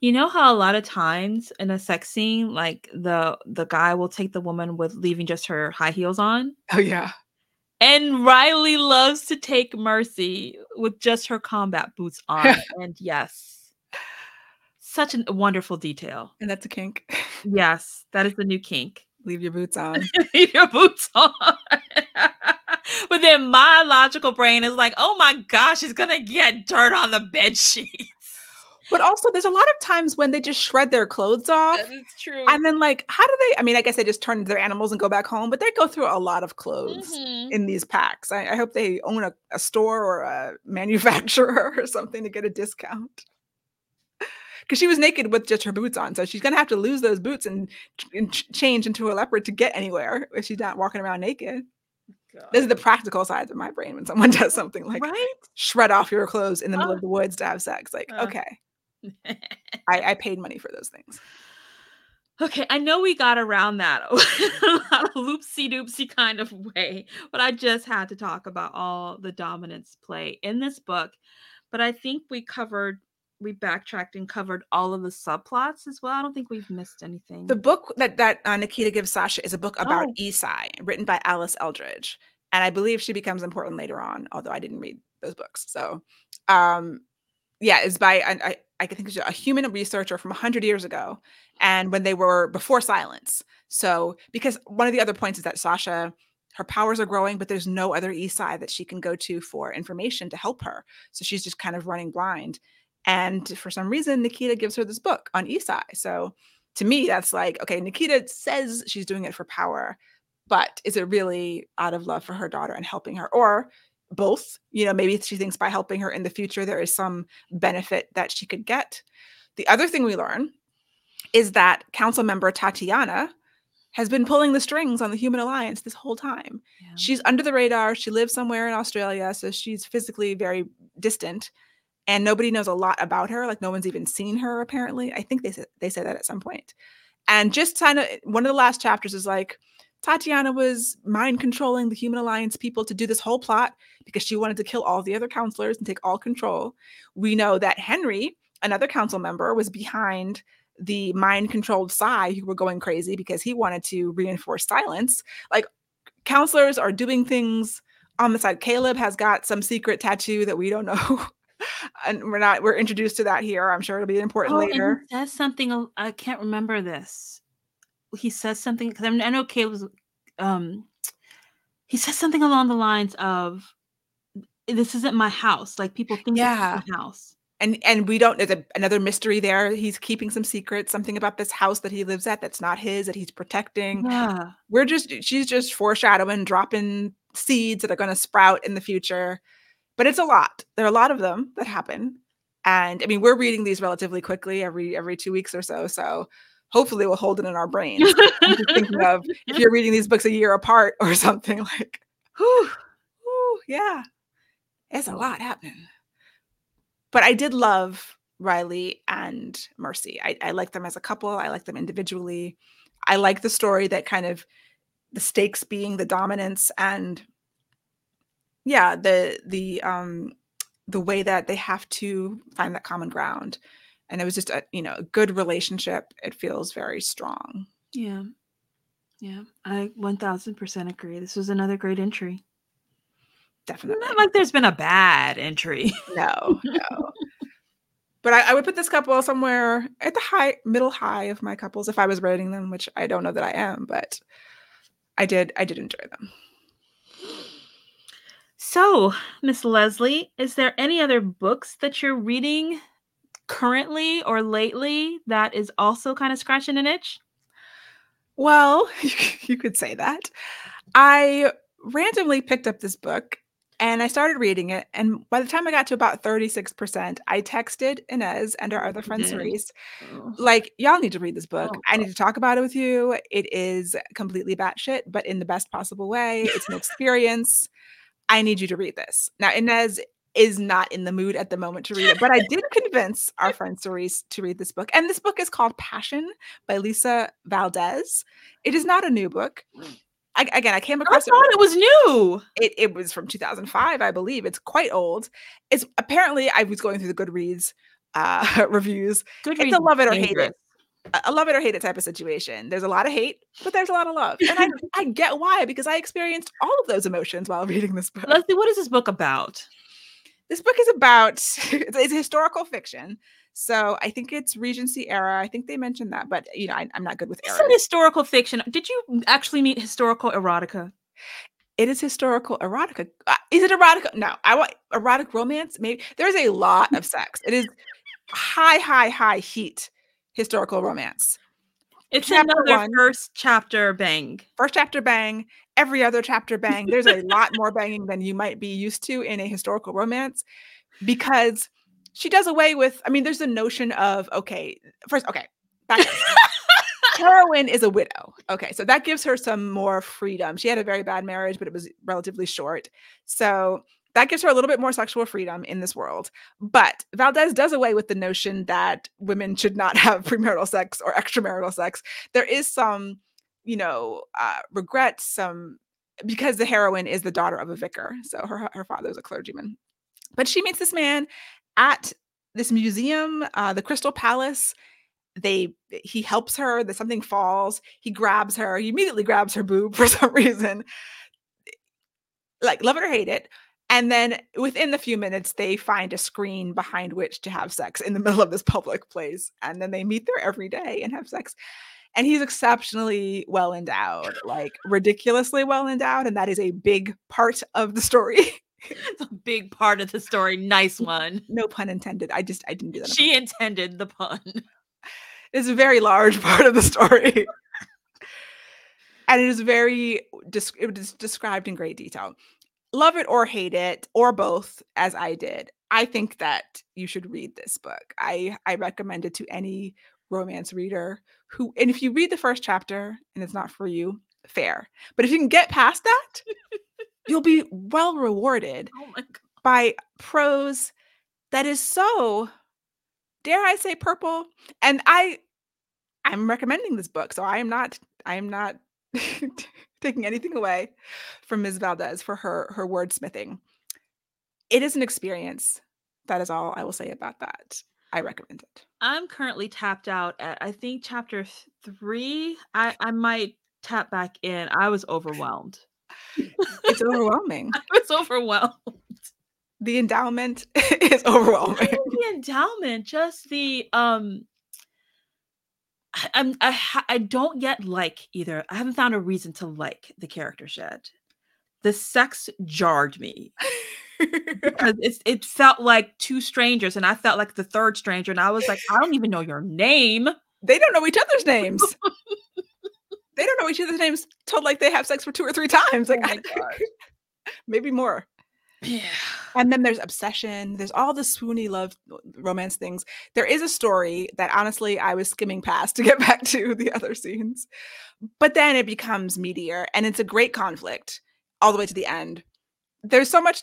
You know how a lot of times in a sex scene, like the the guy will take the woman with leaving just her high heels on? Oh yeah. And Riley loves to take Mercy with just her combat boots on. And yes, such a wonderful detail. And that's a kink. Yes, that is the new kink. Leave your boots on. Leave your boots on. But then my logical brain is like, oh my gosh, it's going to get dirt on the bed sheets. But also there's a lot of times when they just shred their clothes off. That is true. And then like, how do they, I mean, I guess they just turn into their animals and go back home, but they go through a lot of clothes mm-hmm. in these packs. I, I hope they own a, a store or a manufacturer or something to get a discount. Because she was naked with just her boots on. So she's going to have to lose those boots and, and change into a leopard to get anywhere if she's not walking around naked. God. This is the practical side of my brain when someone does something like right? shred off your clothes in the middle oh. of the woods to have sex. Like, oh. okay. I, I paid money for those things. Okay, I know we got around that a lot of loopsy-doopsy kind of way, but I just had to talk about all the dominance play in this book. But I think we covered... we backtracked and covered all of the subplots as well. I don't think we've missed anything. The book that, that uh, Nikita gives Sascha is a book about oh. Esai, written by Alice Eldridge. And I believe she becomes important later on, although I didn't read those books. So um, yeah, it's by, an, I, I think it's a human researcher from one hundred years ago. And when they were before silence. So, because one of the other points is that Sascha her powers are growing, but there's no other Esai that she can go to for information to help her. So she's just kind of running blind. And for some reason, Nikita gives her this book on Esai. So to me, that's like, okay, Nikita says she's doing it for power, but is it really out of love for her daughter and helping her? Or both, you know, maybe she thinks by helping her in the future, there is some benefit that she could get. The other thing we learn is that council member Tatiana has been pulling the strings on the Human Alliance this whole time. Yeah. She's under the radar. She lives somewhere in Australia, so she's physically very distant. And nobody knows a lot about her. Like, no one's even seen her, apparently. I think they say, they say that at some point. And just kind of one of the last chapters is like, Tatiana was mind controlling the Human Alliance people to do this whole plot because she wanted to kill all the other counselors and take all control. We know that Henry, another council member, was behind the mind-controlled Psy who were going crazy because he wanted to reinforce silence. Like, counselors are doing things on the side. Caleb has got some secret tattoo that we don't know. And we're not, we're introduced to that here. I'm sure it'll be important oh, later. And he says something, I can't remember this. He says something, because I know Caleb was, um, he says something along the lines of, this isn't my house. Like, people think yeah. it's my house. And and we don't, there's a, another mystery there. He's keeping some secrets, something about this house that he lives at that's not his, that he's protecting. Yeah. We're just, she's just foreshadowing, dropping seeds that are going to sprout in the future. But it's a lot. There are a lot of them that happen. And I mean, we're reading these relatively quickly every every two weeks or so. So hopefully we'll hold it in our brains. I'm just thinking of if you're reading these books a year apart or something, like, whew, whew, yeah, it's a lot happening. But I did love Riley and Mercy. I, I like them as a couple. I like them individually. I like the story that kind of the stakes being the dominance and Yeah, the the um the way that they have to find that common ground, and it was just a you know a good relationship. It feels very strong. Yeah, yeah, I one thousand percent agree. This was another great entry. Definitely, not like there's been a bad entry. No, no. But I, I would put this couple somewhere at the high, middle high of my couples if I was rating them, which I don't know that I am, but I did I did enjoy them. So, Miss Leslye, is there any other books that you're reading currently or lately that is also kind of scratching an itch? Well, you could say that. I randomly picked up this book and I started reading it. And by the time I got to about thirty-six percent, I texted Inez and our other friend Cerise, oh. like, y'all need to read this book. Oh, I need to talk about it with you. It is completely batshit, but in the best possible way. It's an experience. I need you to read this. Now, Inez is not in the mood at the moment to read it, but I did convince our friend Cerise to read this book. And this book is called Passion by Lisa Valdez. It is not a new book. I, again, I came across I thought it. it was new. It, it was from two thousand five, I believe. It's quite old. It's apparently, I was going through the Goodreads uh, reviews. Goodreads it's a love it or hate it. I love it or hate it type of situation. There's a lot of hate, but there's a lot of love. And I, I get why, because I experienced all of those emotions while reading this book. Leslye, what is this book about? This book is about, it's, it's historical fiction. So I think it's Regency era. I think they mentioned that, but you know, I, I'm not good with era. It's historical fiction. Did you actually mean historical erotica? It is historical erotica. Uh, is it erotica? No, I want erotic romance. Maybe there's a lot of sex. It is high, high, high heat. Historical romance. It's chapter another one. first chapter bang. First chapter bang. Every other chapter bang. There's a lot more banging than you might be used to in a historical romance, because she does away with, I mean, there's the notion of, okay, first, okay. Back up. Heroine is a widow. Okay. So that gives her some more freedom. She had a very bad marriage, but it was relatively short. So that gives her a little bit more sexual freedom in this world. But Valdez does away with the notion that women should not have premarital sex or extramarital sex. There is some, you know, uh, regret, some, because the heroine is the daughter of a vicar. So her, her father was a clergyman. But she meets this man at this museum, uh, the Crystal Palace. They he helps her, that something falls. He grabs her. He immediately grabs her boob for some reason. Like, love it or hate it. And then within the few minutes, they find a screen behind which to have sex in the middle of this public place. And then they meet there every day and have sex. And he's exceptionally well endowed, like ridiculously well endowed. And that is a big part of the story. It's a big part of the story. Nice one. No pun intended. I just, I didn't do that. She intended the pun. It's a very large part of the story. And it is very, it is described in great detail. Love it or hate it, or both, as I did. I think that you should read this book. I, I recommend it to any romance reader who, and if you read the first chapter and it's not for you, fair. But if you can get past that, you'll be well rewarded oh my God. by prose that is so, dare I say, purple. And I, I'm recommending this book, so I am not, I am not taking anything away from Miz Valdez for her her wordsmithing. It is an experience. That is all I will say about that. I recommend it. I'm currently tapped out at, I think, chapter three. I, I might tap back in. I was overwhelmed. It's overwhelming. I was overwhelmed. The endowment is overwhelming. The endowment, just the, um, I, I'm, I, I don't yet like either. I haven't found a reason to like the characters yet. The sex jarred me. Because it's, it felt like two strangers, and I felt like the third stranger, and I was like, I don't even know your name. They don't know each other's names. They don't know each other's names. Told like they have sex for two or three times, like, oh my God. Maybe more. Yeah. And then there's obsession. There's all the swoony love romance things. There is a story that honestly I was skimming past to get back to the other scenes, but then it becomes meatier, and it's a great conflict all the way to the end. There's so much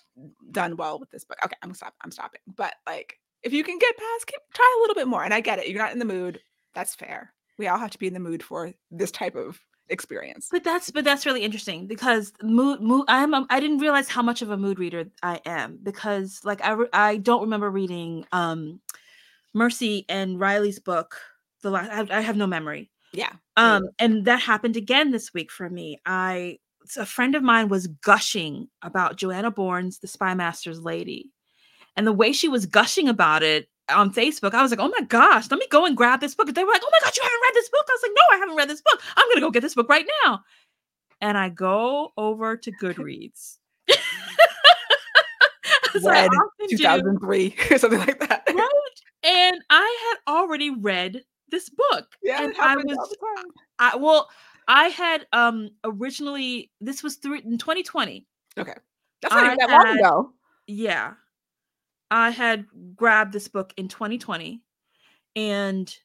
done well with this book. Okay, I'm stop. I'm stopping. But like, if you can get past, keep, try a little bit more. And I get it. You're not in the mood. That's fair. We all have to be in the mood for this type of experience. But that's but that's really interesting, because mood. mood I'm. Um, I didn't realize how much of a mood reader I am, because like I re- I don't remember reading um, Mercy and Riley's book. The last I, I have no memory. Yeah. Um. Yeah. And that happened again this week for me. I. A friend of mine was gushing about Joanna Bourne's The Spymaster's Lady, and the way she was gushing about it on Facebook, I was like, oh my gosh, let me go and grab this book. And they were like, oh my gosh, you haven't read this book. I was like, no, I haven't read this book. I'm going to go get this book right now. And I go over to Goodreads. Read like, two thousand three or something like that. Right? And I had already read this book. Yeah, and I was, I, well, I had um, originally, this was through in twenty twenty. Okay. That's not even that had, long ago. Yeah. I had grabbed this book in twenty twenty, and,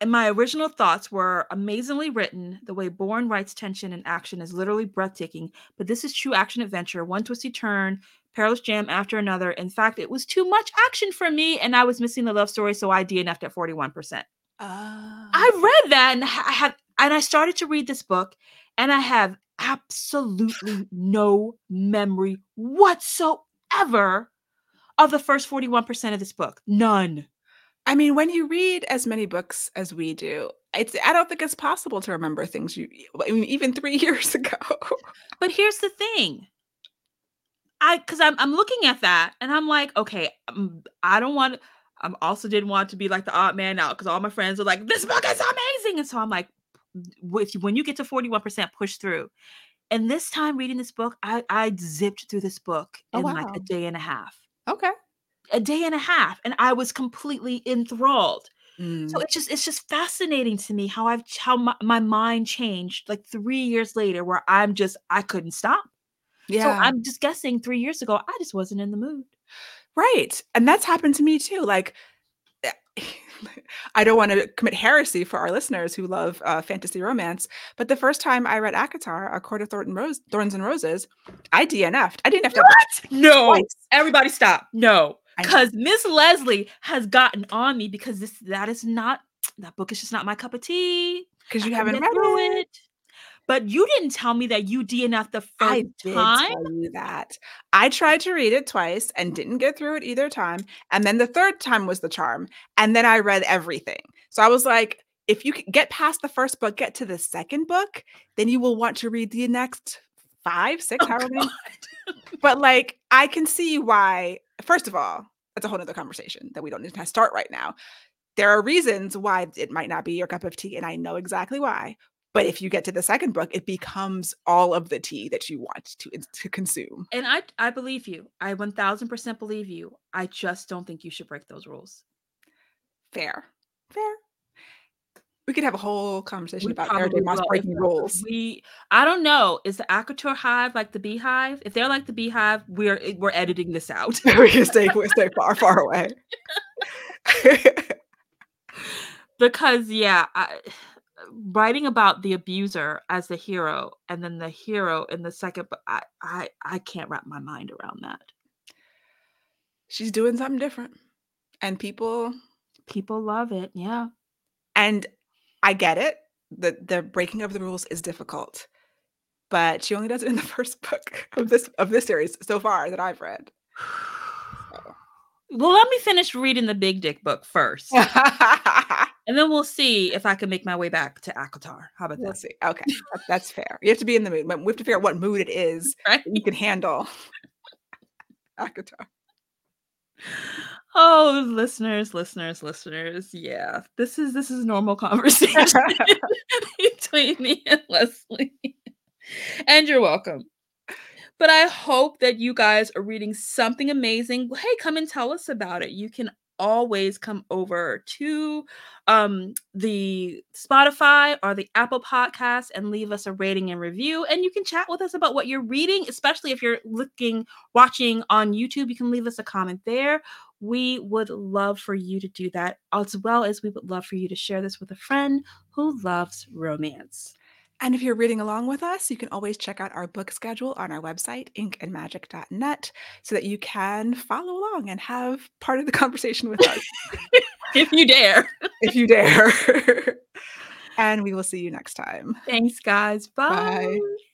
and my original thoughts were amazingly written. The way Bourne writes tension and action is literally breathtaking, but this is true action adventure. One twisty turn, perilous jam after another. In fact, it was too much action for me, and I was missing the love story, so I D N F'd at forty-one percent. Oh. I read that, and I had And I started to read this book, and I have absolutely no memory whatsoever of the first forty-one percent of this book. None. I mean, when you read as many books as we do, it's, I don't think it's possible to remember things you, I mean, even three years ago. But here's the thing. I, because I'm, I'm looking at that, and I'm like, okay, I don't want to, I also didn't want to be like the odd man out, because all my friends were like, this book is amazing. And so I'm like, With when you get to forty-one percent, push through. And this time reading this book, I, I zipped through this book in oh, wow. like a day and a half. Okay. A day and a half. And I was completely enthralled. Mm. So it's just it's just fascinating to me how I've how my, my mind changed like three years later, where I'm just I couldn't stop. Yeah. So I'm just guessing three years ago, I just wasn't in the mood. Right. And that's happened to me too. Like I don't want to commit heresy for our listeners who love uh, fantasy romance, but the first time I read ACOTAR, A Court of Thorn Rose, Thorns and Roses, I D N F'd. I D N F'd. What? No. Twice. Everybody stop. No. Because Miss Leslye has gotten on me because this that is not, that book is just not my cup of tea. Because you I haven't read it. it. But you didn't tell me that you D N F'd the first I did time. Tell you that. I tried to read it twice and didn't get through it either time. And then the third time was the charm. And then I read everything. So I was like, if you get past the first book, get to the second book, then you will want to read the next five, six, oh, however many. But like, I can see why, first of all, that's a whole other conversation that we don't need to start right now. there are reasons why it might not be your cup of tea, and I know exactly why. But if you get to the second book, it becomes all of the tea that you want to, to consume. And I, I believe you. I one thousand percent believe you. I just don't think you should break those rules. Fair. Fair. We could have a whole conversation we about Mary J. Moss breaking rules. We, I don't know. Is the Akator Hive like the Beehive? If they're like the Beehive, we're we're editing this out. We're going to stay far, far away. Because, yeah, I... writing about the abuser as the hero and then the hero in the second, but I, I, I can't wrap my mind around that. She's doing something different, and people, people love it. Yeah. And I get it. The, the breaking of the rules is difficult, but she only does it in the first book of this, of this series so far that I've read. So. Well, let me finish reading the Big Dick book first. And then we'll see if I can make my way back to Akatar. How about that? We'll see. Okay. That's fair. You have to be in the mood. We have to figure out what mood it is right? You can handle. Akatar. Oh, listeners, listeners, listeners. Yeah. This is this is normal conversation between me and Leslye. And you're welcome. But I hope that you guys are reading something amazing. Hey, come and tell us about it. You can always come over to um, the Spotify or the Apple Podcast and leave us a rating and review. And you can chat with us about what you're reading, especially if you're looking, watching on YouTube. You can leave us a comment there. We would love for you to do that, as well as we would love for you to share this with a friend who loves romance. And if you're reading along with us, you can always check out our book schedule on our website, ink and magic dot net, so that you can follow along and have part of the conversation with us. If you dare. If you dare. And we will see you next time. Thanks, guys. Bye. Bye.